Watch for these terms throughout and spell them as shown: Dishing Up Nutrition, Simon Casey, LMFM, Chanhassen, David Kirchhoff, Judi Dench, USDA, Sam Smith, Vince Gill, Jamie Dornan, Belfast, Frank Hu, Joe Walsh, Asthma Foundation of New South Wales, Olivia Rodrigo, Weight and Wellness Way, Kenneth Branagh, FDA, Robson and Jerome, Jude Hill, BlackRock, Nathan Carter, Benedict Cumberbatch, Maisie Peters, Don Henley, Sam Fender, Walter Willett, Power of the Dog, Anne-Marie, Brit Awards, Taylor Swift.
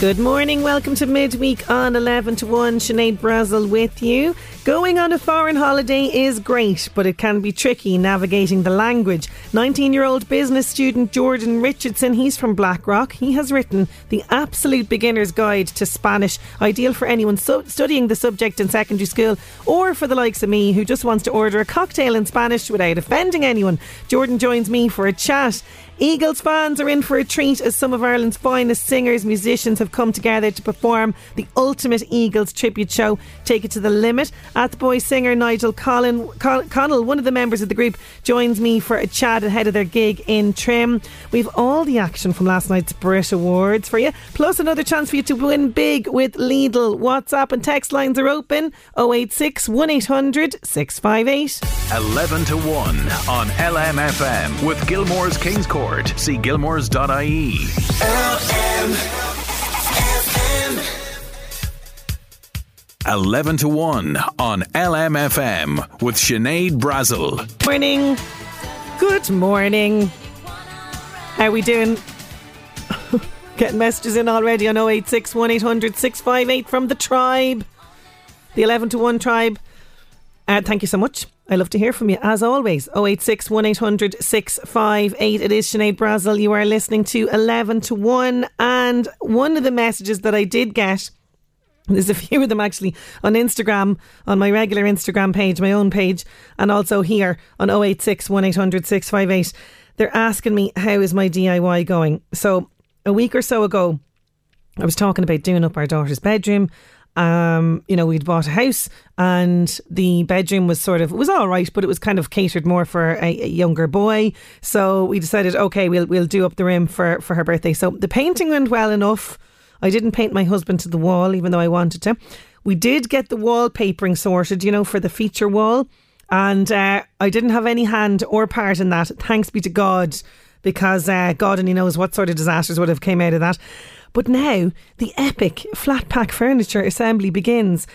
Good morning, welcome to Midweek on 11 to 1. Sinead Brazel with you. Going on a foreign holiday is great, but it can be tricky navigating the language. 19-year-old business student Jordan Richardson, he's from BlackRock. He has written the absolute beginner's guide to Spanish, ideal for anyone studying the subject in secondary school, or for the likes of me who just wants to order a cocktail in Spanish without offending anyone. Jordan joins me for a chat. Eagles fans are in for a treat as some of Ireland's finest singers, musicians have come together to perform the ultimate Eagles tribute show. Take it to the limit. Athboy singer Nigel Connell, one of the members of the group, joins me for a chat ahead of their gig in Trim. We've all the action from last night's Brit Awards for you, plus another chance for you to win big with Lidl. WhatsApp and text lines are open, 086 1800 658. 11 to 1 on LMFM with Gilmore's Kings Court. See gilmores.ie. LMFM. 11 to 1 on LMFM with Sinead Brazel. Morning. Good morning. How are we doing? Getting messages in already on 086 1800 658 from the tribe. The 11 to 1 tribe. Thank you so much. I love to hear from you as always. 086 1800 658. It is Sinead Brazel. You are listening to 11 to 1. And one of the messages that I did get, there's a few of them actually on Instagram, on my regular Instagram page, my own page, and also here on 086 1800 658. They're asking me, how is my DIY going? So a week or so ago, I was talking about doing up our daughter's bedroom. We'd bought a house and the bedroom was it was all right, but it was kind of catered more for a younger boy. So we decided, okay, we'll do up the room for her birthday. So the painting went well enough. I didn't paint my husband to the wall, even though I wanted to. We did get the wallpapering sorted, for the feature wall. And I didn't have any hand or part in that. Thanks be to God, because God only knows what sort of disasters would have came out of that. But now the epic flat pack furniture assembly begins.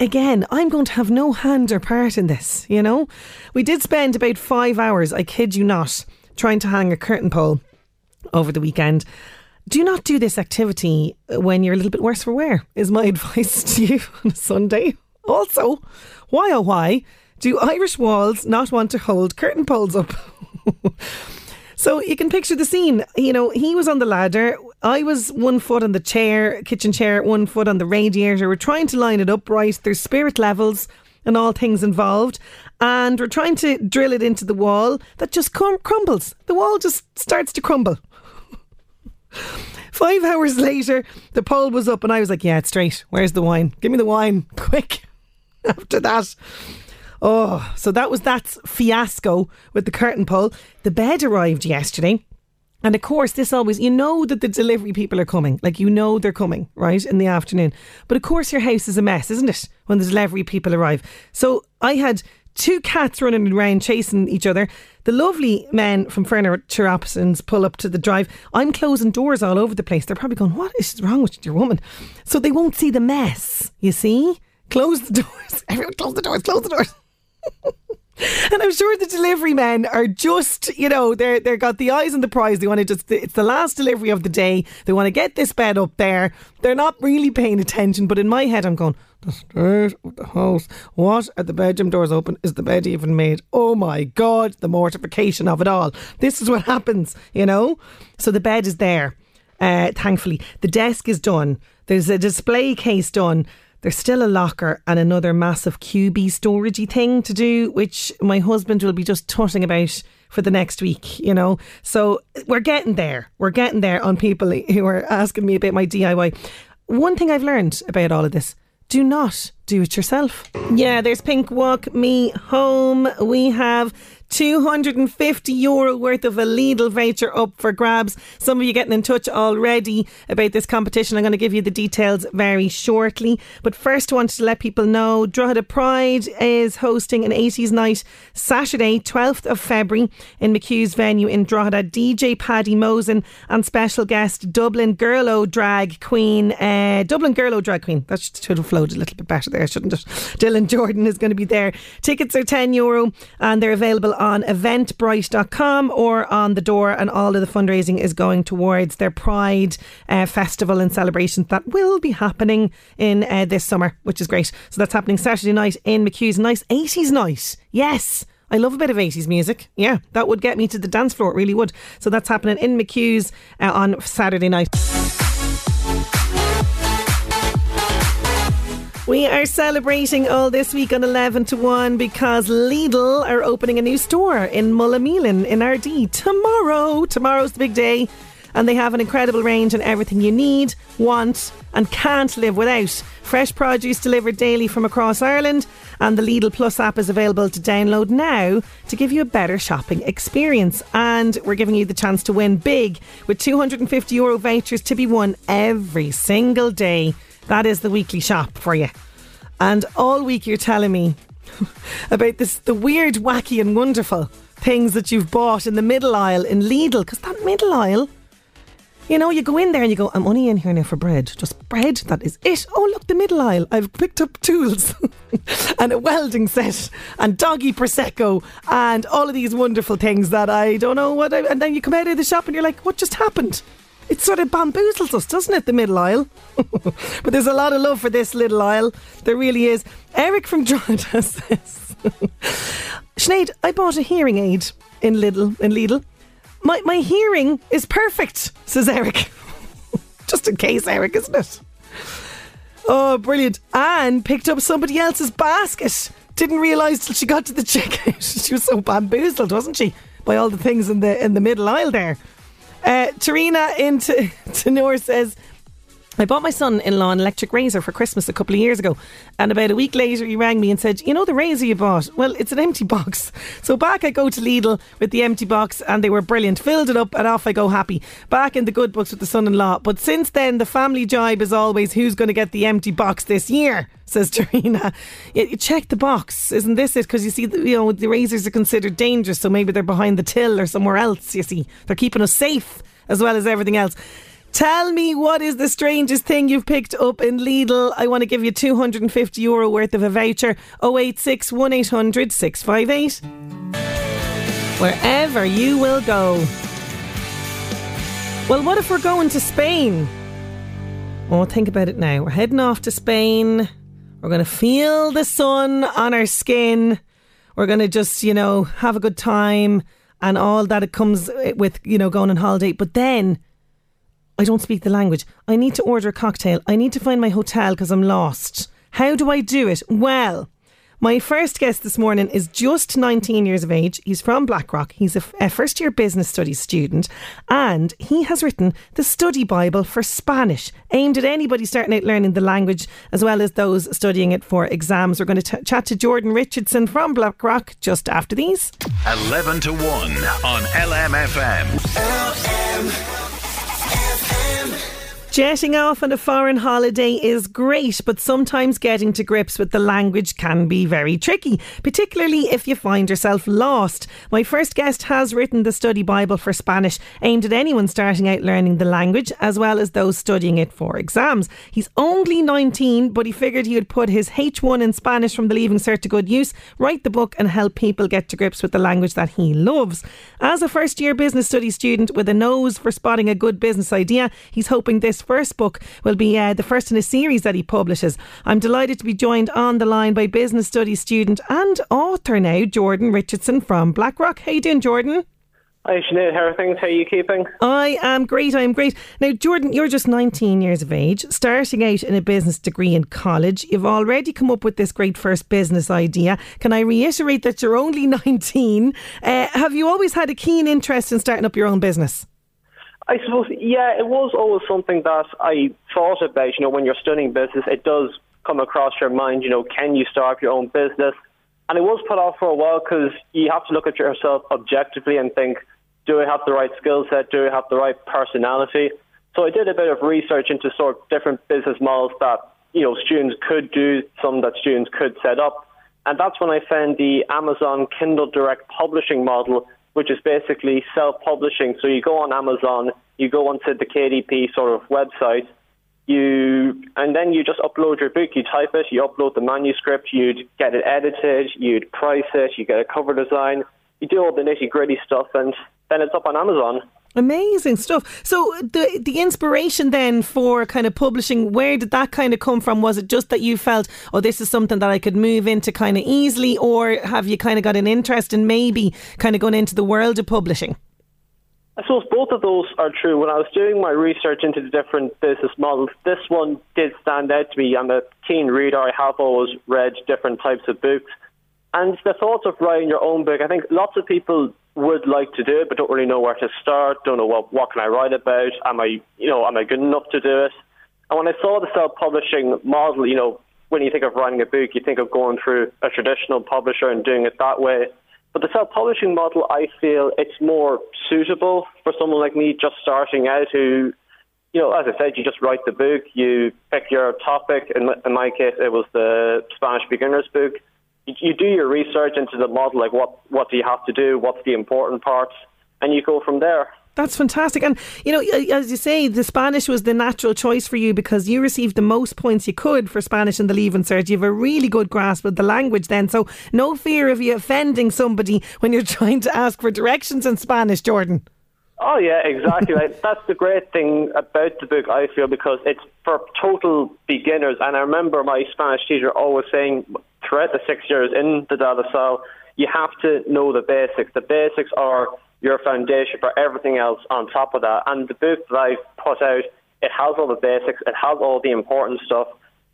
Again, I'm going to have no hand or part in this, We did spend about 5 hours, I kid you not, trying to hang a curtain pole over the weekend. Do not do this activity when you're a little bit worse for wear, is my advice to you on a Sunday. Also, why oh why do Irish walls not want to hold curtain poles up? So you can picture the scene. He was on the ladder. I was one foot on the kitchen chair, one foot on the radiator. We're trying to line it up right. There's spirit levels and all things involved. And we're trying to drill it into the wall that just crumbles. The wall just starts to crumble. 5 hours later, the pole was up and I was like, yeah, it's straight. Where's the wine? Give me the wine, quick. After that. Oh, so that's fiasco with the curtain pole. The bed arrived yesterday. And of course, this always, that the delivery people are coming. Like, they're coming, right, in the afternoon. But of course, your house is a mess, isn't it, when the delivery people arrive? So I had two cats running around chasing each other. The lovely men from Furniture Options pull up to the drive. I'm closing doors all over the place. They're probably going, what is wrong with your woman? So they won't see the mess, you see? Close the doors. Everyone close the doors. And I'm sure the delivery men are just, they've got the eyes on the prize. They want to it's the last delivery of the day. They want to get this bed up there. They're not really paying attention. But in my head, I'm going, the state of the house. What, are the bedroom doors open? Is the bed even made? Oh my God, the mortification of it all. This is what happens, you know. So the bed is there, thankfully. The desk is done. There's a display case done. There's still a locker and another massive QB storagey thing to do, which my husband will be just tutting about for the next week, you know. So we're getting there. We're getting there on people who are asking me about my DIY. One thing I've learned about all of this, do not do it yourself. Yeah, there's Pink Walk Me Home. We have €250 worth of a Lidl voucher up for grabs. Some of you getting in touch already about this competition. I'm going to give you the details very shortly. But first, I wanted to let people know Drogheda Pride is hosting an 80s night Saturday, 12th of February in McHugh's venue in Drogheda. DJ Paddy Mosen and special guest Dublin Girlo Drag Queen. That should have flowed a little bit better there, shouldn't it? Dylan Jordan is going to be there. Tickets are €10 and they're available on eventbrite.com or on the door, and all of the fundraising is going towards their Pride festival and celebrations that will be happening in this summer, which is great. So that's happening Saturday night in McHugh's. Nice 80s night. Yes, I love a bit of 80s music. Yeah, that would get me to the dance floor, it really would. So that's happening in McHugh's on Saturday night. We are celebrating all this week on 11 to 1 because Lidl are opening a new store in Mullameelin in RD tomorrow. Tomorrow's the big day, and they have an incredible range and everything you need, want and can't live without. Fresh produce delivered daily from across Ireland, and the Lidl Plus app is available to download now to give you a better shopping experience. And we're giving you the chance to win big with €250 vouchers to be won every single day. That is the weekly shop for you. And all week you're telling me about this, the weird, wacky and wonderful things that you've bought in the middle aisle in Lidl. Because that middle aisle, you know, you go in there and you go, I'm only in here now for bread. Just bread, that is it. Oh, look, the middle aisle. I've picked up tools and a welding set and doggy Prosecco and all of these wonderful things that I don't know what. And then you come out of the shop and you're like, what just happened? It sort of bamboozles us, doesn't it, the middle aisle? But there's a lot of love for this little aisle. There really is. Eric from Drogheda says, Sinead, I bought a hearing aid in Lidl. My hearing is perfect, says Eric. Just in case, Eric, isn't it? Oh, brilliant. Anne picked up somebody else's basket. Didn't realise till she got to the checkout. She was so bamboozled, wasn't she, by all the things in the middle aisle there. Tarina in Tenor says, I bought my son-in-law an electric razor for Christmas a couple of years ago, and about a week later he rang me and said, you know the razor you bought? Well, it's an empty box. So back I go to Lidl with the empty box, and they were brilliant. Filled it up and off I go happy. Back in the good books with the son-in-law. But since then the family jibe is always who's going to get the empty box this year, says Tarina. You check the box, isn't this it? Because you see, the razors are considered dangerous, so maybe they're behind the till or somewhere else, you see. They're keeping us safe as well as everything else. Tell me, what is the strangest thing you've picked up in Lidl? I want to give you €250 worth of a voucher. 086 1800 658. Wherever you will go. Well, what if we're going to Spain? Oh, think about it now. We're heading off to Spain. We're going to feel the sun on our skin. We're going to just, have a good time and all that it comes with, going on holiday. But then I don't speak the language. I need to order a cocktail. I need to find my hotel because I'm lost. How do I do it? Well, my first guest this morning is just 19 years of age. He's from BlackRock. He's a first-year business studies student, and he has written the study Bible for Spanish, aimed at anybody starting out learning the language as well as those studying it for exams. We're going to chat to Jordan Richardson from BlackRock just after these. 11 to 1 on LMFM. Jetting off on a foreign holiday is great, but sometimes getting to grips with the language can be very tricky, particularly if you find yourself lost. My first guest has written the study Bible for Spanish, aimed at anyone starting out learning the language, as well as those studying it for exams. He's only 19, but he figured he would put his H1 in Spanish from the Leaving Cert to good use, write the book and help people get to grips with the language that he loves. As a first-year business studies student with a nose for spotting a good business idea, he's hoping this his first book will be the first in a series that he publishes. I'm delighted to be joined on the line by business studies student and author now, Jordan Richardson from BlackRock. How you doing, Jordan? Hi Sinead, how are things? How are you keeping? I am great. Now Jordan, you're just 19 years of age, starting out in a business degree in college. You've already come up with this great first business idea. Can I reiterate that you're only 19? Have you always had a keen interest in starting up your own business? I suppose, yeah, it was always something that I thought about. You know, when you're studying business, it does come across your mind, you know, can you start up your own business? And it was put off for a while because you have to look at yourself objectively and think, do I have the right skill set? Do I have the right personality? So I did a bit of research into sort of different business models that, you know, students could do, some that students could set up. And that's when I found the Amazon Kindle Direct Publishing model, which is basically self-publishing. So you go on Amazon, you go onto the KDP sort of website, and then you just upload your book, you type it, you upload the manuscript, you'd get it edited, you'd price it, you get a cover design, you do all the nitty-gritty stuff, and then it's up on Amazon. Amazing stuff. So the inspiration then for kind of publishing, where did that kind of come from? Was it just that you felt, oh, this is something that I could move into kind of easily, or have you kind of got an interest in maybe kind of going into the world of publishing? I suppose both of those are true. When I was doing my research into the different business models, this one did stand out to me. I'm a keen reader. I have always read different types of books. And the thoughts of writing your own book, I think lots of people would like to do it, but don't really know where to start, don't know what can I write about, am I good enough to do it? And when I saw the self-publishing model, you know, when you think of writing a book, you think of going through a traditional publisher and doing it that way. But the self-publishing model, I feel it's more suitable for someone like me just starting out who, you know, as I said, you just write the book, you pick your topic. In my case, it was the Spanish beginner's book. You do your research into the model, like what do you have to do, what's the important parts, and you go from there. That's fantastic. And, you know, as you say, the Spanish was the natural choice for you because you received the most points you could for Spanish in the Leaving Cert. You have a really good grasp of the language then. So no fear of you offending somebody when you're trying to ask for directions in Spanish, Jordan. Oh, yeah, exactly. That's the great thing about the book, I feel, because it's for total beginners. And I remember my Spanish teacher always saying throughout the 6 years in the De La Salle, you have to know the basics. The basics are your foundation for everything else on top of that. And the book that I've put out, it has all the basics, it has all the important stuff.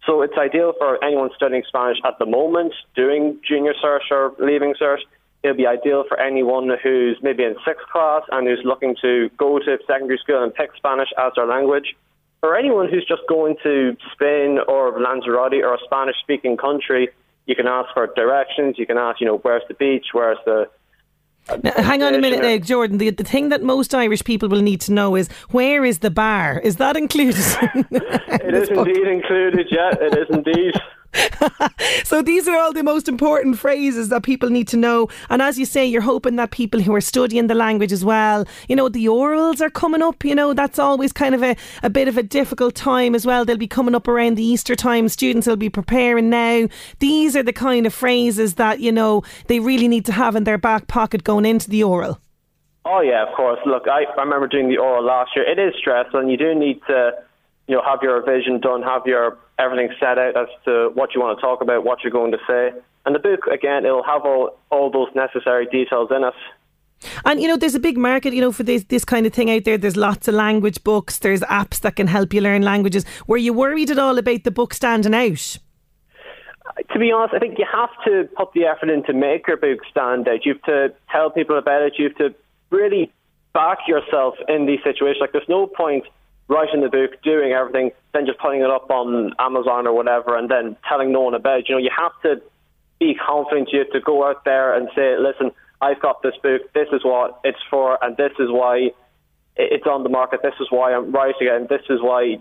So it's ideal for anyone studying Spanish at the moment, doing junior cert or leaving cert. It'll be ideal for anyone who's maybe in sixth class and who's looking to go to secondary school and pick Spanish as their language. For anyone who's just going to Spain or Lanzarote or a Spanish-speaking country, you can ask for directions, you can ask, you know, where's the beach, where's the... Now, hang on a minute now, Jordan. The thing that most Irish people will need to know is, where is the bar? Is that included? It is indeed included, yeah. It is indeed. So these are all the most important phrases that people need to know. And as you say, you're hoping that people who are studying the language as well, you know, the orals are coming up, you know, that's always kind of a bit of a difficult time as well. They'll be coming up around the Easter time. Students will be preparing now. These are the kind of phrases that, you know, they really need to have in their back pocket going into the oral. Oh yeah, of course. Look, I remember doing the oral last year. It is stressful and you do need to, you know, have your revision done, have your everything set out as to what you want to talk about, what you're going to say. And the book, again, it'll have all those necessary details in it. And, you know, there's a big market, you know, for this kind of thing out there. There's lots of language books. There's apps that can help you learn languages. Were you worried at all about the book standing out? To be honest, I think you have to put the effort in to make your book stand out. You have to tell people about it. You have to really back yourself in these situations. Like, there's no point writing the book, doing everything, then just putting it up on Amazon or whatever and then telling no one about it. You know, you have to be confident. You have to go out there and say, listen, I've got this book, this is what it's for, and this is why it's on the market, this is why I'm writing it, and this is why,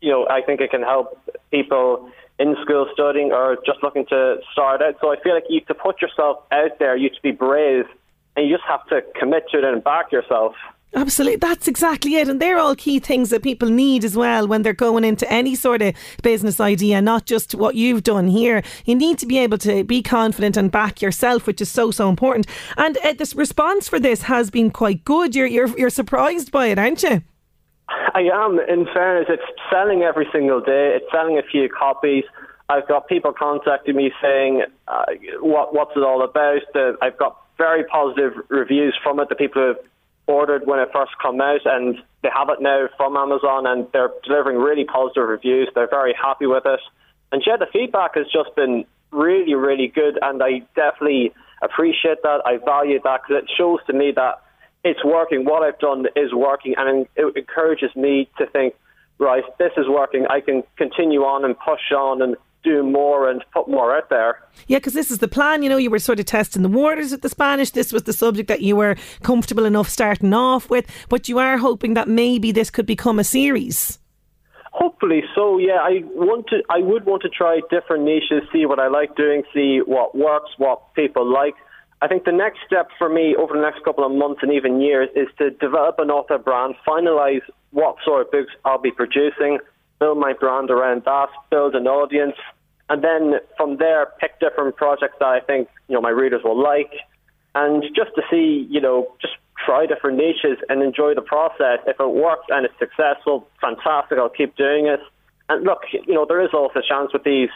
you know, I think it can help people in school studying or just looking to start out. So I feel like you have to put yourself out there, you have to be brave, and you just have to commit to it and back yourself. Absolutely, that's exactly it. And they're all key things that people need as well when they're going into any sort of business idea, not just what you've done here. You need to be able to be confident and back yourself, which is so important. And this response for this has been quite good. You're surprised by it, aren't you? I am. In fairness, it's selling every single day. It's selling a few copies. I've got people contacting me saying, what's it all about? I've got very positive reviews from it. The people who have ordered when it first came out, and they have it now from Amazon, and they're delivering really positive reviews. They're very happy with it. And yeah, the feedback has just been really, really good, and I definitely appreciate that. I value that, because it shows to me that it's working. What I've done is working, and it encourages me to think, right, this is working. I can continue on and push on and do more and put more out there. Yeah, because this is the plan. You know, you were sort of testing the waters with the Spanish. This was the subject that you were comfortable enough starting off with, but you are hoping that maybe this could become a series. Hopefully so, yeah. I would want to try different niches, see what I like doing, see what works, what people like. I think the next step for me over the next couple of months and even years is to develop an author brand, finalise what sort of books I'll be producing, build my brand around that, build an audience, and then from there pick different projects that I think, you know, my readers will like, and just to see, you know, just try different niches and enjoy the process. If it works and it's successful, fantastic, I'll keep doing it. And look, you know, there is also a chance with these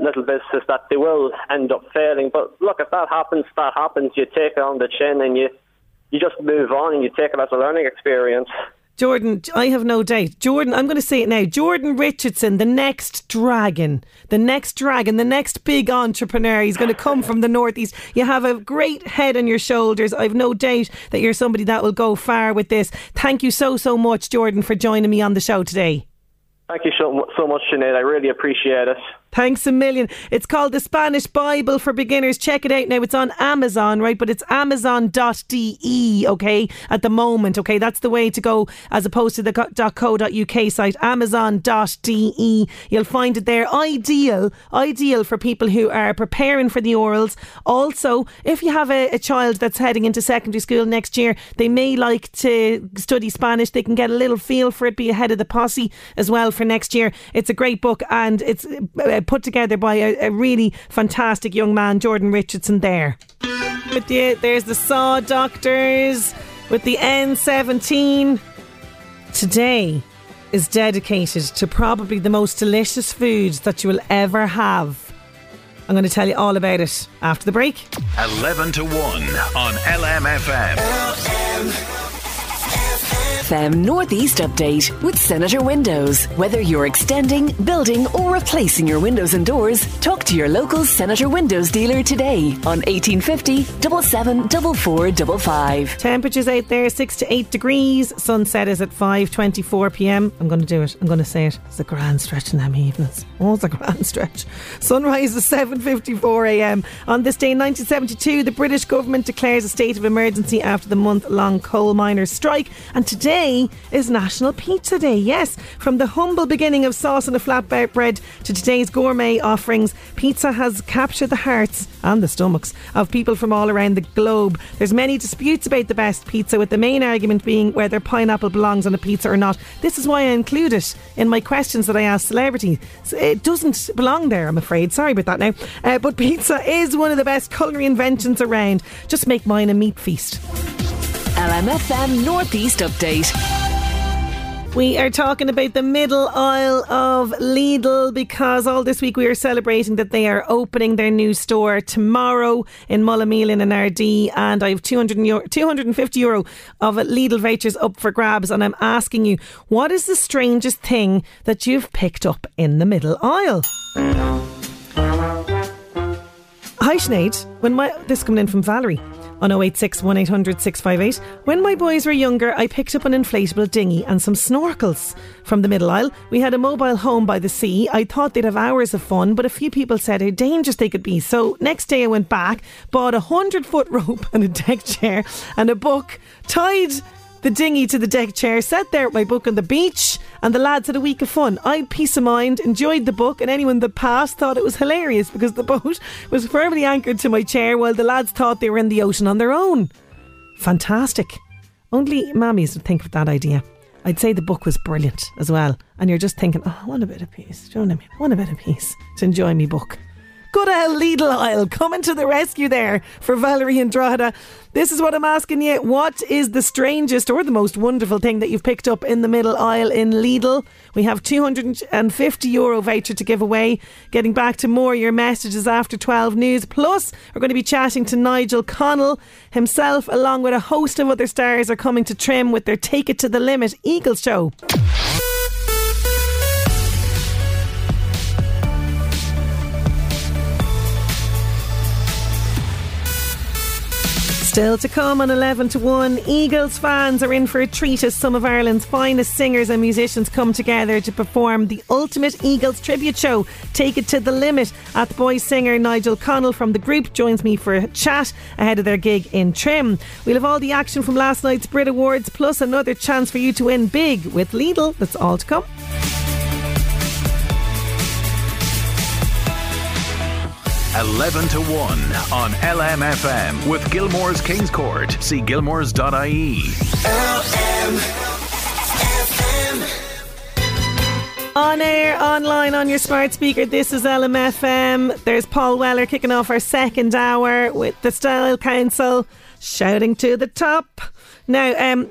little businesses that they will end up failing, but look, if that happens, you take it on the chin and you just move on and you take it as a learning experience. Jordan, I have no doubt. Jordan, I'm going to say it now. Jordan Richardson, the next dragon, the next big entrepreneur. He's going to come from the Northeast. You have a great head on your shoulders. I've no doubt that you're somebody that will go far with this. Thank you so, so much, Jordan, for joining me on the show today. Thank you so much, Sinead. I really appreciate it. Thanks a million. It's called The Spanish Bible for Beginners. Check it out now. It's on Amazon, right? But it's amazon.de, okay, at the moment, okay? That's the way to go as opposed to the .co.uk site, amazon.de. You'll find it there. Ideal for people who are preparing for the orals. Also, if you have a child that's heading into secondary school next year, they may like to study Spanish. They can get a little feel for it, be ahead of the posse as well for next year. It's a great book, and it's put together by a really fantastic young man, Jordan Richardson there. With you, there's the Saw Doctors with the N17. Today is dedicated to probably the most delicious foods that you will ever have. I'm going to tell you all about it after the break. 11 to 1 on LMFM. FM Northeast Update with Senator Windows. Whether you're extending, building or replacing your windows and doors, talk to your local Senator Windows dealer today on 1850 774455. Temperatures out there 6 to 8 degrees. Sunset is at 5:24 p.m. I'm going to do it. I'm going to say it. It's a grand stretch in them evenings. Oh, it's a grand stretch. Sunrise is 7:54 a.m. On this day in 1972, the British government declares a state of emergency after the month-long coal miners' strike, and today is National Pizza Day. Yes, from the humble beginning of sauce and a flatbread to today's gourmet offerings, pizza has captured the hearts and the stomachs of people from all around the globe. There's many disputes about the best pizza, with the main argument being whether pineapple belongs on a pizza or not. This is why I include it in my questions that I ask celebrities. It doesn't belong there, I'm afraid. Sorry about that now. But pizza is one of the best culinary inventions around. Just make mine a meat feast. LMFM Northeast Update. We are talking about the middle aisle of Lidl, because all this week we are celebrating that they are opening their new store tomorrow in Mullameelin and Ardee, and I have €250 of Lidl vouchers up for grabs, and I'm asking you, what is the strangest thing that you've picked up in the middle aisle? Hi Sinead, this is coming in from Valerie on 086 1800 658. When my boys were younger, I picked up an inflatable dinghy and some snorkels from the middle aisle. We had a mobile home by the sea. I thought they'd have hours of fun, but a few people said how dangerous they could be. So next day I went back, bought a 100-foot rope and a deck chair and a book, tied the dinghy to the deck chair, sat there with my book on the beach, and the lads had a week of fun. I had peace of mind, enjoyed the book, and anyone that passed thought it was hilarious because the boat was firmly anchored to my chair while the lads thought they were in the ocean on their own. Fantastic. Only mammies would think of that idea. I'd say the book was brilliant as well. And you're just thinking, oh, I want a bit of peace. Do you know what I mean? I want a bit of peace to enjoy me book. Good old Lidl aisle coming to the rescue there for Valerie Andrada. This is what I'm asking you. What is the strangest or the most wonderful thing that you've picked up in the middle aisle in Lidl? We have €250 voucher to give away. Getting back to more of your messages after 12 news. Plus, we're going to be chatting to Nigel Connell. Himself, along with a host of other stars, are coming to Trim with their Take It to the Limit Eagles show. Still to come on 11 to 1, Eagles fans are in for a treat as some of Ireland's finest singers and musicians come together to perform the ultimate Eagles tribute show, Take It to the Limit. At the boys singer Nigel Connell from the group joins me for a chat ahead of their gig in Trim. We'll have all the action from last night's Brit Awards, plus another chance for you to win big with Lidl. That's all to come. Eleven to one on LMFM with Gilmore's Kings Court. See Gilmores.ie. LMFM. On air, online, on your smart speaker. This is LMFM. There's Paul Weller kicking off our second hour with the Style Council shouting to the top. Now,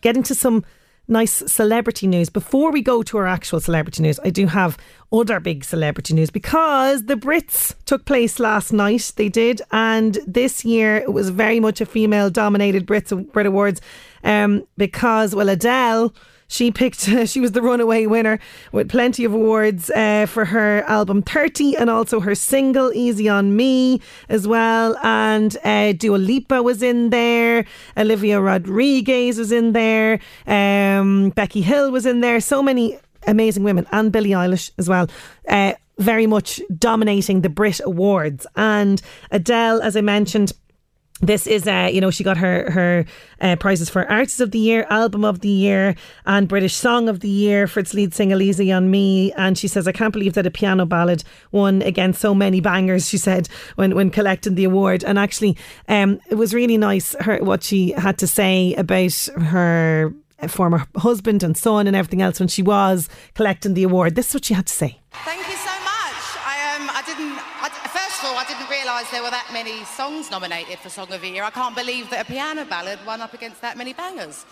getting to some nice celebrity news. Before we go to our actual celebrity news, I do have other big celebrity news because the Brits took place last night. They did, and this year it was very much a female-dominated Brit Awards because, well, Adele, she was the runaway winner with plenty of awards for her album 30 and also her single Easy on Me as well. And Dua Lipa was in there. Olivia Rodrigo was in there. Becky Hill was in there. So many amazing women, and Billie Eilish as well. Very much dominating the Brit Awards. And Adele, as I mentioned, this is, she got her prizes for Artist of the Year, Album of the Year, and British Song of the Year for its lead single, Easy on Me. And she says, I can't believe that a piano ballad won against so many bangers, she said, when collecting the award. And actually, it was really nice what she had to say about her former husband and son and everything else when she was collecting the award. This is what she had to say. Thank you so much. I didn't realise there were that many songs nominated for Song of the Year. I can't believe that a piano ballad won up against that many bangers.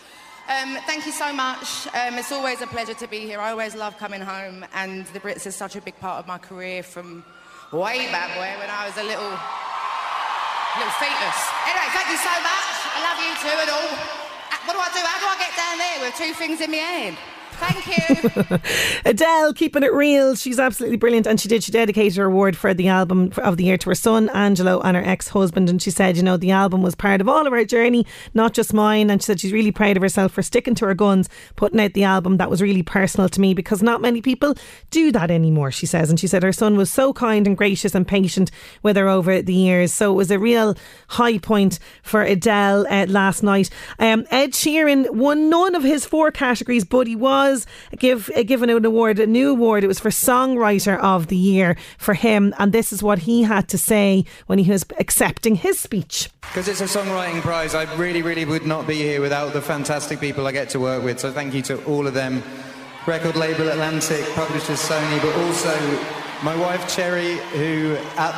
Thank you so much. It's always a pleasure to be here. I always love coming home, and the Brits is such a big part of my career from way back when I was a little fetus. Anyway, thank you so much. I love you too and all. What do I do? How do I get down there with two things in my hand? Thank you. Adele, keeping it real. She's absolutely brilliant. And she dedicated her award for the Album of the Year to her son, Angelo, and her ex-husband. And she said, the album was part of all of our journey, not just mine. And she said she's really proud of herself for sticking to her guns, putting out the album that was really personal to me, because not many people do that anymore, she says. And she said her son was so kind and gracious and patient with her over the years. So it was a real high point for Adele last night. Ed Sheeran won none of his four categories, but he was given an award, a new award. It was for Songwriter of the Year for him, and this is what he had to say when he was accepting his speech. Because it's a songwriting prize, I really, really would not be here without the fantastic people I get to work with. So thank you to all of them. Record label Atlantic, publisher Sony, but also my wife Cherry, who at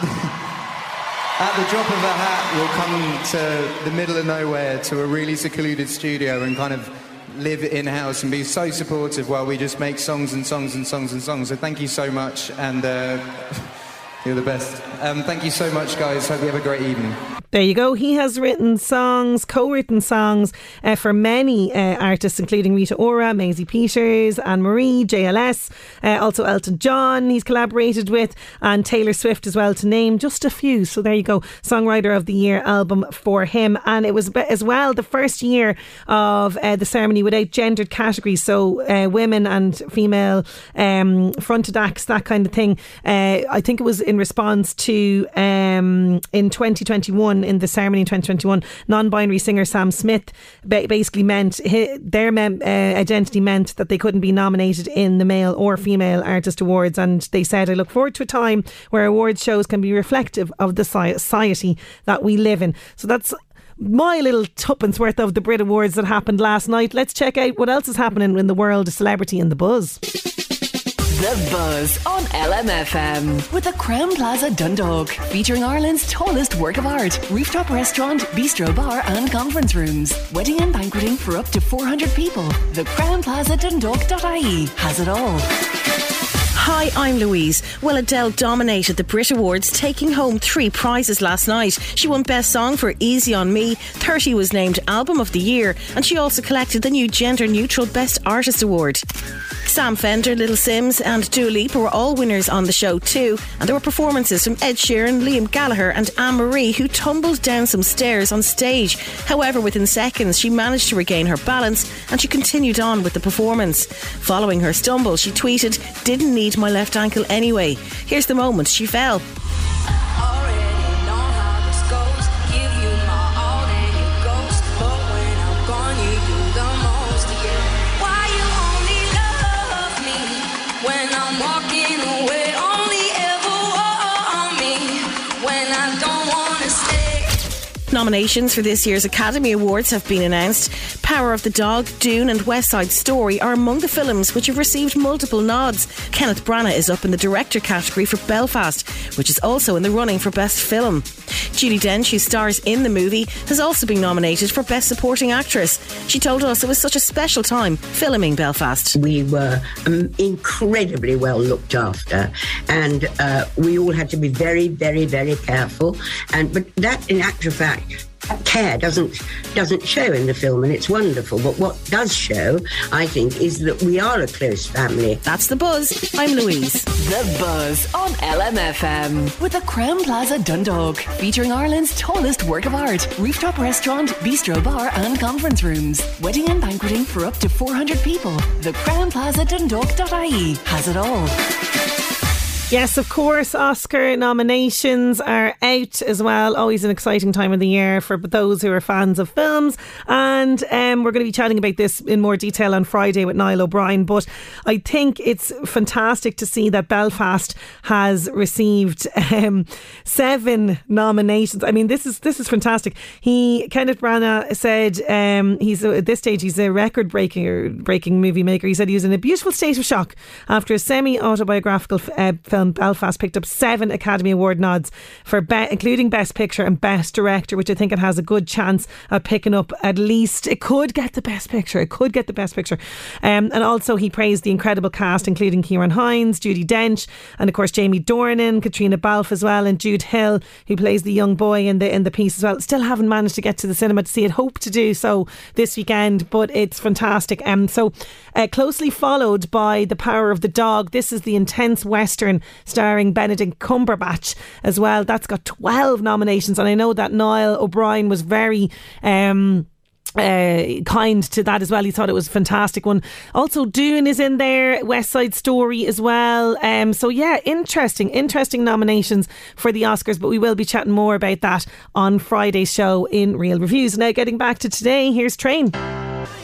the drop of a hat will come to the middle of nowhere to a really secluded studio and kind of live in-house and be so supportive while we just make songs and songs and songs and songs. So thank you so much, and you're the best. Thank you so much, guys. Hope you have a great evening. There you go. He has written songs, co-written songs for many artists, including Rita Ora, Maisie Peters, Anne-Marie, JLS, also Elton John he's collaborated with, and Taylor Swift as well, to name just a few. So there you go. Songwriter of the Year album for him. And it was as well the first year of the ceremony without gendered categories. So women and female fronted acts, that kind of thing. I think it was in response to in 2021, in the ceremony in 2021, non-binary singer Sam Smith basically meant their identity meant that they couldn't be nominated in the male or female artist awards, and they said, I look forward to a time where award shows can be reflective of the society that we live in. So that's my little tuppence worth of the Brit Awards that happened last night. Let's check out what else is happening in the world of celebrity and the buzz. The Buzz on LMFM with the Crowne Plaza Dundalk, featuring Ireland's tallest work of art, rooftop restaurant, bistro bar and conference rooms, wedding and banqueting for up to 400 people. The Crowne Plaza Dundalk.ie has it all. Hi, I'm Louise. Well, Adele dominated the Brit Awards, taking home 3 prizes last night. She won Best Song for Easy on Me, 30 was named Album of the Year, and she also collected the new gender-neutral Best Artist Award. Sam Fender, Little Sims and Dua Lipa were all winners on the show too, and there were performances from Ed Sheeran, Liam Gallagher and Anne-Marie, who tumbled down some stairs on stage. However, within seconds she managed to regain her balance and she continued on with the performance. Following her stumble, she tweeted, "Didn't need my left ankle anyway." Here's the moment she fell. Nominations for this year's Academy Awards have been announced. Power of the Dog, Dune and West Side Story are among the films which have received multiple nods. Kenneth Branagh is up in the director category for Belfast, which is also in the running for Best Film. Judi Dench, who stars in the movie, has also been nominated for Best Supporting Actress. She told us it was such a special time filming Belfast. We were incredibly well looked after, and we all had to be very, very, very careful. But that, in actual fact, care doesn't show in the film, and it's wonderful. But what does show, I think, is that we are a close family. That's The Buzz. I'm Louise. The Buzz on LMFM with the Crowne Plaza Dundalk, featuring Ireland's tallest work of art, rooftop restaurant, bistro bar and conference rooms, wedding and banqueting for up to 400 people. The Crowne Plaza Dundalk.ie has it all. Yes, of course, Oscar nominations are out as well. Always an exciting time of the year for those who are fans of films. And we're going to be chatting about this in more detail on Friday with Niall O'Brien. But I think it's fantastic to see that Belfast has received 7 nominations. I mean, this is fantastic. Kenneth Branagh said, he's at this stage, he's a record-breaking movie maker. He said he was in a beautiful state of shock after a semi-autobiographical film Belfast picked up 7 Academy Award nods, for including Best Picture and Best Director, which I think it has a good chance at picking up. At least it could get the Best Picture. And also he praised the incredible cast, including Ciarán Hinds, Judi Dench and of course Jamie Dornan, Katrina Balfe as well, and Jude Hill, who plays the young boy in the piece as well. Still haven't managed to get to the cinema to see it. Hope to do so this weekend, but it's fantastic. So closely followed by The Power of the Dog. This is the intense Western starring Benedict Cumberbatch as well. That's got 12 nominations, and I know that Niall O'Brien was very kind to that as well. He thought it was a fantastic one. Also Dune is in there, West Side Story as well. So yeah, interesting nominations for the Oscars, but we will be chatting more about that on Friday's show in Real Reviews. Now getting back to today, here's Train.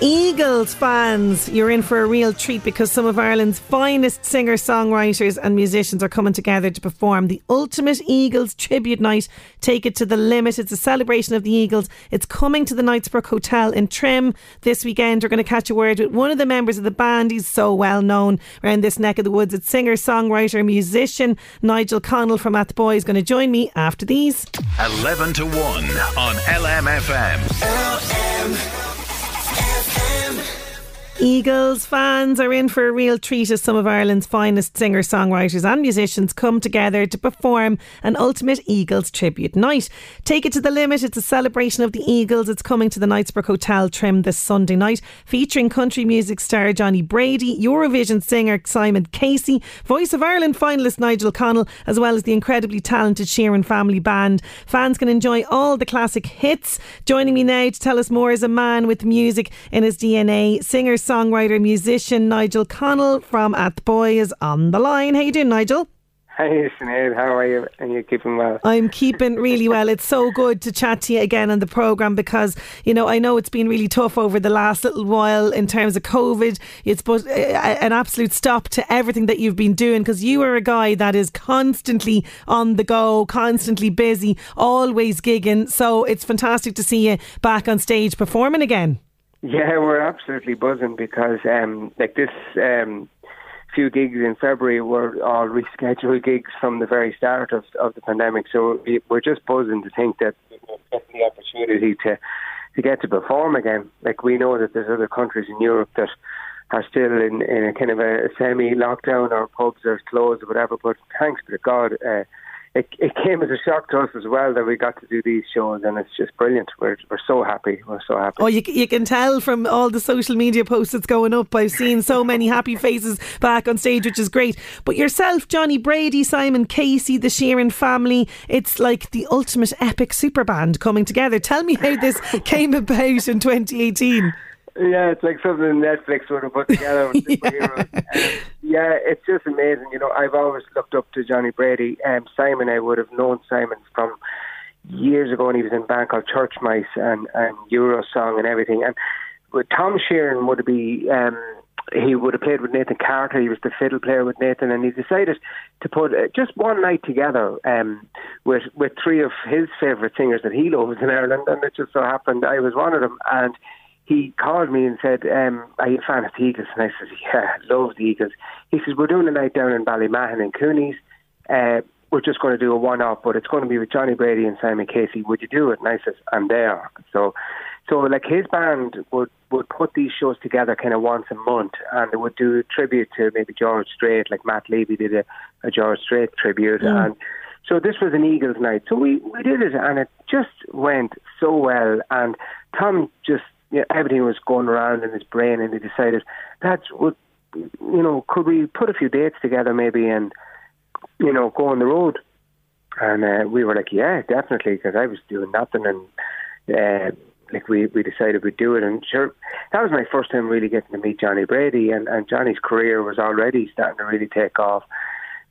Eagles fans, you're in for a real treat, because some of Ireland's finest singer-songwriters and musicians are coming together to perform the ultimate Eagles tribute night. Take it to the limit. It's a celebration of the Eagles. It's coming to the Knightsbrook Hotel in Trim this weekend. We're going to catch a word with one of the members of the band. He's so well known around this neck of the woods. It's singer-songwriter, musician Nigel Connell from At The Boy is going to join me after these. 11 to 1 on LMFM. Eagles fans are in for a real treat as some of Ireland's finest singer-songwriters and musicians come together to perform an ultimate Eagles tribute night. Take it to the limit. It's a celebration of the Eagles. It's coming to the Knightsbrook Hotel Trim this Sunday night, featuring country music star Johnny Brady, Eurovision singer Simon Casey, Voice of Ireland finalist Nigel Connell, as well as the incredibly talented Sheeran family band. Fans can enjoy all the classic hits. Joining me now to tell us more is a man with music in his DNA, singer, songwriter, musician Nigel Connell from At The Boy is on the line. How you doing, Nigel? Hey Sinead, how are you? Are you keeping well? I'm keeping really well. It's so good to chat to you again on the programme, because you know, I know it's been really tough over the last little while in terms of COVID. It's but an absolute stop to everything that you've been doing, because you are a guy that is constantly on the go, constantly busy, always gigging. So it's fantastic to see you back on stage performing again. Yeah, we're absolutely buzzing, because like this few gigs in February were all rescheduled gigs from the very start of the pandemic. So we're just buzzing to think that we'll get the opportunity to get to perform again. Like, we know that there's other countries in Europe that are still in a kind of a semi-lockdown, or pubs are closed or whatever, but thanks to God, it came as a shock to us as well that we got to do these shows, and it's just brilliant. We're so happy. We're so happy. Oh, you can tell from all the social media posts that's going up. I've seen so many happy faces back on stage, which is great. But yourself, Johnny Brady, Simon Casey, the Sheeran family, it's like the ultimate epic super band coming together. Tell me how this came about in 2018. Yeah, it's like something Netflix would have put together with superheroes. Yeah, it's just amazing. You know, I've always looked up to Johnny Brady. Simon, I would have known Simon from years ago when he was in a band called Church Mice and Eurosong and everything. And with Tom Sheeran would be, he would have played with Nathan Carter. He was the fiddle player with Nathan, and he decided to put just one night together with three of his favourite singers that he loves in Ireland. And it just so happened I was one of them. And he called me and said, are you a fan of the Eagles? And I said, yeah, love the Eagles. He says, we're doing a night down in Ballymahon and Coonies. We're just going to do a one-off, but it's going to be with Johnny Brady and Simon Casey. Would you do it? And I said, I'm there. So like, his band would put these shows together kind of once a month, and they would do a tribute to maybe George Strait, like Matt Levy did a George Strait tribute. Mm. And so this was an Eagles night. So we did it, and it just went so well. And Tom just... Yeah, everything was going around in his brain, and he decided could we put a few dates together maybe and, you know, go on the road? And we were like, yeah, definitely, because I was doing nothing, and we decided we'd do it. And sure, that was my first time really getting to meet Johnny Brady, and Johnny's career was already starting to really take off.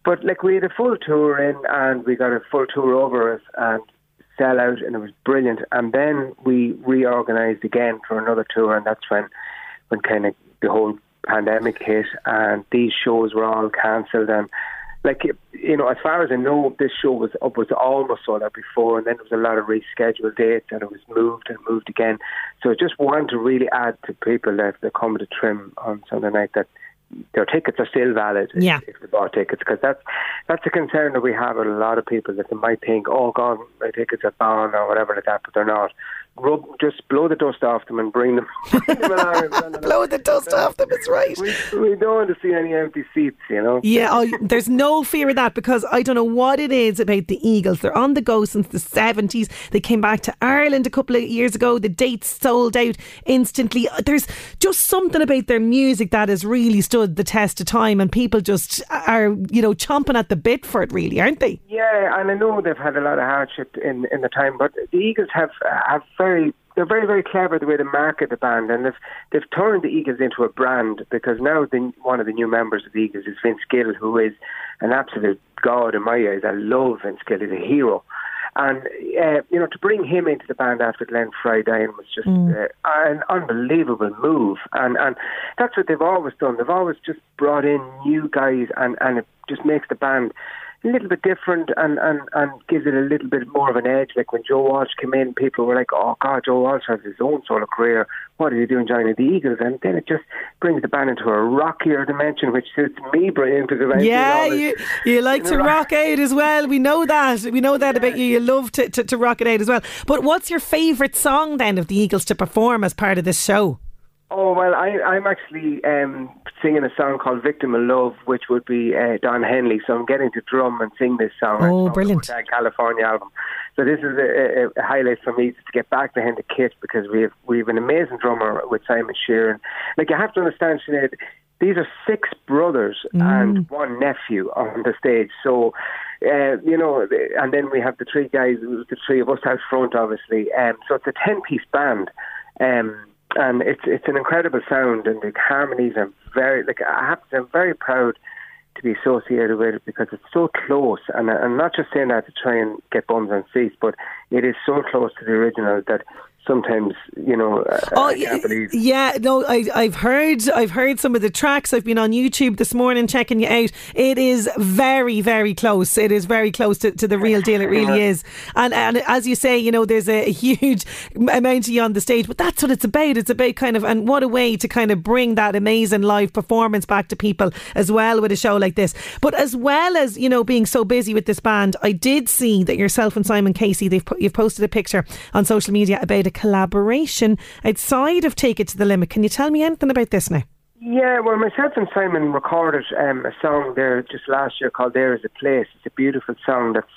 But like, we had a full tour in, and we got a full tour over us, and sell out, and it was brilliant. And then we reorganised again for another tour, and that's when kind of the whole pandemic hit, and these shows were all cancelled. And like, you know, as far as I know, this show was almost sold out before, and then there was a lot of rescheduled dates, and it was moved and moved again. So I just wanted to really add to people that they're coming to Trim on Sunday night that their tickets are still valid if they bought tickets, because that's a concern that we have with a lot of people, that they might think, oh God, my tickets are gone or whatever like that, but they're not. Just blow the dust off them and bring them. Blow the dust off them, it's right. We don't want to see any empty seats, you know. Yeah, there's no fear of that, because I don't know what it is about the Eagles. They're on the go since the 70s. They came back to Ireland a couple of years ago. The dates sold out instantly. There's just something about their music that has really stood the test of time, and people just are, you know, chomping at the bit for it, really, aren't they? Yeah, and I know they've had a lot of hardship in the time, but the Eagles have they're very, very clever the way they market the band, and they've turned the Eagles into a brand, because now one of the new members of the Eagles is Vince Gill, who is an absolute god in my eyes. I love Vince Gill, he's a hero. And, you know, to bring him into the band after Glenn Fry dying was just an unbelievable move. And that's what they've always done. They've always just brought in new guys, and it just makes the band a little bit different and gives it a little bit more of an edge. Like when Joe Walsh came in, people were like, oh God, Joe Walsh has his own solo career. What are you doing joining the Eagles? And then it just brings the band into a rockier dimension, which suits me, Brian, because you like to rock out as well. We know that. We know that about you. You love to rock it out as well. But what's your favourite song then of the Eagles to perform as part of this show? Oh, well, I'm actually singing a song called Victim of Love, which would be Don Henley. So I'm getting to drum and sing this song. Oh, brilliant. That California album. So this is a highlight for me, to get back to him to Kit, because we have an amazing drummer with Simon Sheeran. Like, you have to understand, Sinead, these are six brothers and one nephew on the stage. So, you know, and then we have the three guys, the three of us out front, obviously. So it's a 10-piece band. And it's an incredible sound, and the harmonies are very, like, I have to say, I'm very proud to be associated with it, because it's so close, and I'm not just saying that to try and get bums on seats, but it is so close to the original that sometimes, you know, I can't believe. Yeah, no, I've heard some of the tracks. I've been on YouTube this morning checking you out. It is very, very close. It is very close to the real deal. It really is. And as you say, you know, there's a huge amount of you on the stage, but that's what it's about. It's about kind of, and what a way to kind of bring that amazing live performance back to people as well with a show like this. But as well as, you know, being so busy with this band, I did see that yourself and Simon Casey, you've posted a picture on social media about a collaboration outside of Take It to the Limit. Can you tell me anything about this now? Yeah, well, myself and Simon recorded a song there just last year called There Is a Place. It's a beautiful song that's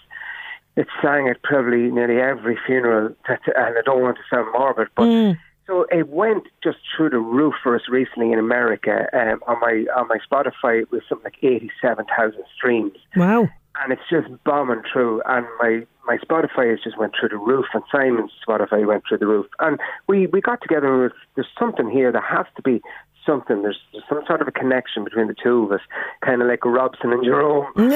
sang at probably nearly every funeral, and I don't want to sound morbid, but so it went just through the roof for us recently in America. On my Spotify, it was something like 87,000 streams. Wow. And it's just bombing through. And my Spotify has just went through the roof, and Simon's Spotify went through the roof. And we got together and there's something here. There has to be something. There's some sort of a connection between the two of us, kind of like Robson and Jerome. And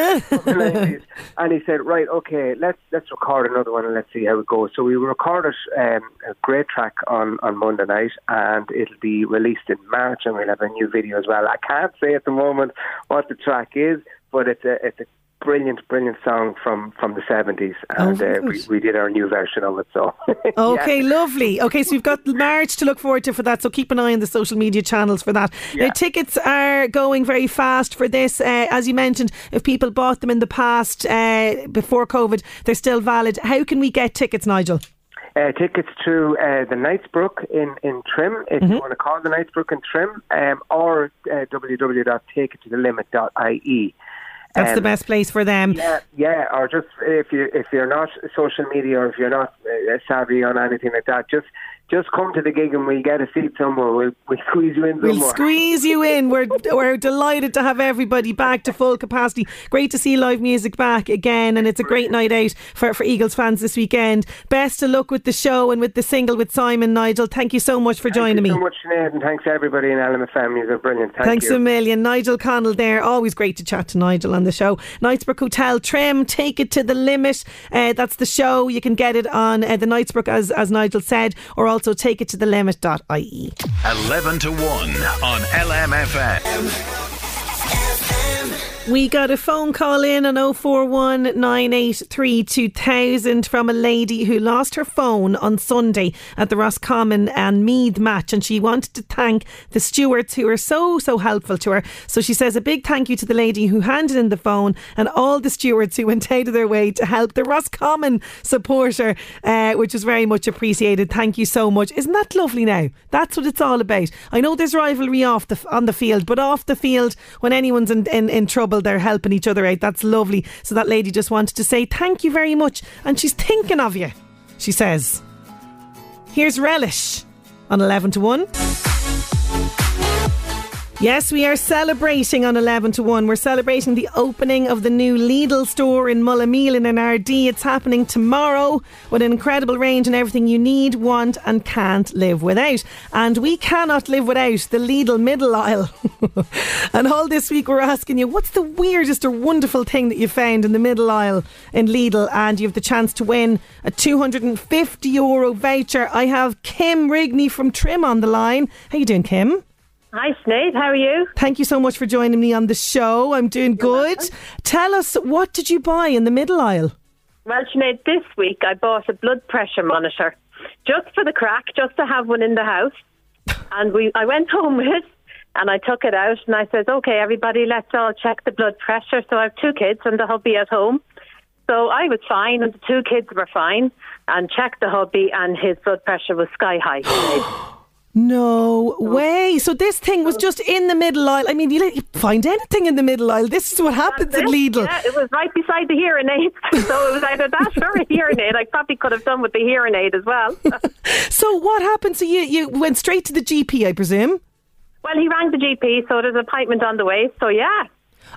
he said, right, okay, let's record another one and let's see how it goes. So we recorded a great track on Monday night, and it'll be released in March, and we'll have a new video as well. I can't say at the moment what the track is, but it's a brilliant song from the 70s, and we did our new version of it, so okay. Yeah. Lovely. Okay, so we've got March to look forward to for that, so keep an eye on the social media channels for that. Yeah. Now, tickets are going very fast for this, as you mentioned. If people bought them in the past before COVID, they're still valid. How can we get tickets, Nigel? Tickets to the Knightsbrook in Trim, if you want to call the Knightsbrook in Trim, or www.takeittothelimit.ie. That's the best place for them. Yeah, or just if you're not social media, or if you're not savvy on anything like that, just come to the gig and we'll get a seat somewhere. We'll squeeze you in somewhere. We'll squeeze you in. We're delighted to have everybody back to full capacity. Great to see live music back again, and it's a great night out for Eagles fans this weekend. Best of luck with the show and with the single with Simon, Nigel. Thank you so much for joining me. Thank you so much, Sinead, and thanks to everybody in LMFM. You're brilliant. Thanks a million. Nigel Connell there. Always great to chat to Nigel on the show. Knightsbrook Hotel, Trim, Take It to the Limit. That's the show. You can get it on the Knightsbrook, as Nigel said, or also Take It to the Limit.ie. 11 to 1 on LMFM. We got a phone call in on 041 983 2000 from a lady who lost her phone on Sunday at the Roscommon and Meath match, and she wanted to thank the stewards who were so helpful to her. So she says a big thank you to the lady who handed in the phone and all the stewards who went out of their way to help the Roscommon supporter, which is very much appreciated. Thank you so much. Isn't that lovely now? That's what it's all about. I know there's rivalry on the field, but off the field, when anyone's in trouble, they're helping each other out. That's lovely. So that lady just wanted to say thank you very much, and she's thinking of you, she says. Here's Relish on 11 to 1. Yes, we are celebrating on 11 to 1. We're celebrating the opening of the new Lidl store in Mullameel in RD. It's happening tomorrow with an incredible range and everything you need, want and can't live without. And we cannot live without the Lidl middle aisle. And all this week we're asking you, what's the weirdest or wonderful thing that you found in the middle aisle in Lidl? And you have the chance to win a €250 voucher. I have Kim Rigney from Trim on the line. How you doing, Kim? Hi, Sinead. How are you? Thank you so much for joining me on the show. I'm doing good. Tell us, what did you buy in the middle aisle? Well, Sinead, this week I bought a blood pressure monitor just for the crack, just to have one in the house. And I went home with it, and I took it out and I said, OK, everybody, let's all check the blood pressure. So I have two kids and the hubby at home. So I was fine, and the two kids were fine, and checked the hubby, and his blood pressure was sky high. No way. So this thing was just in the middle aisle. I mean, you find anything in the middle aisle. This is what happens at Lidl. Yeah, it was right beside the hearing aid. So it was either that or a hearing aid. I probably could have done with the hearing aid as well. So what happened? So you went straight to the GP, I presume? Well, he rang the GP, so there's an appointment on the way. So, yeah.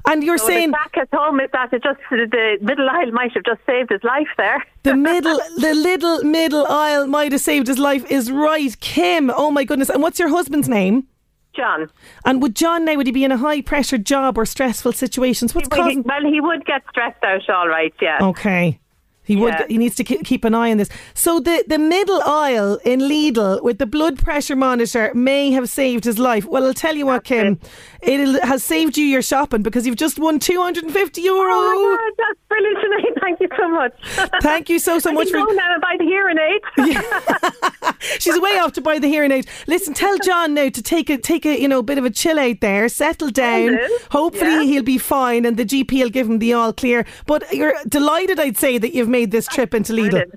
And you're saying back at home is that the middle aisle might have just saved his life there. The middle aisle might have saved his life is right, Kim. Oh my goodness! And what's your husband's name? John. And would he be in a high pressure job or stressful situations? Well, he would get stressed out, all right. Yeah. Okay. He needs to keep an eye on this. So the middle aisle in Lidl with the blood pressure monitor may have saved his life. Well, I'll tell you what, Kim, it has saved you your shopping because you've just won €250. Oh my God, that's brilliant, Sinead. Thank you so much. Thank you so much. I know now about the hearing aid. She's way off to buy the hearing aid. Listen, tell John now to take a bit of a chill out there, settle down. Hopefully he'll be fine, and the GP will give him the all clear. But you're delighted, I'd say, that you've made this trip into Lidl. Brilliant.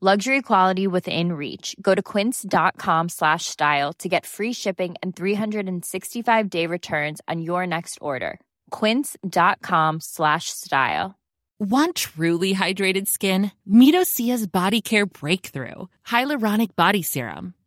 Luxury quality within reach. Go to quince.com/style to get free shipping and 365-day returns on your next order. Quince.com/style. Want truly hydrated skin? Meet Osea's Body Care Breakthrough Hyaluronic Body Serum.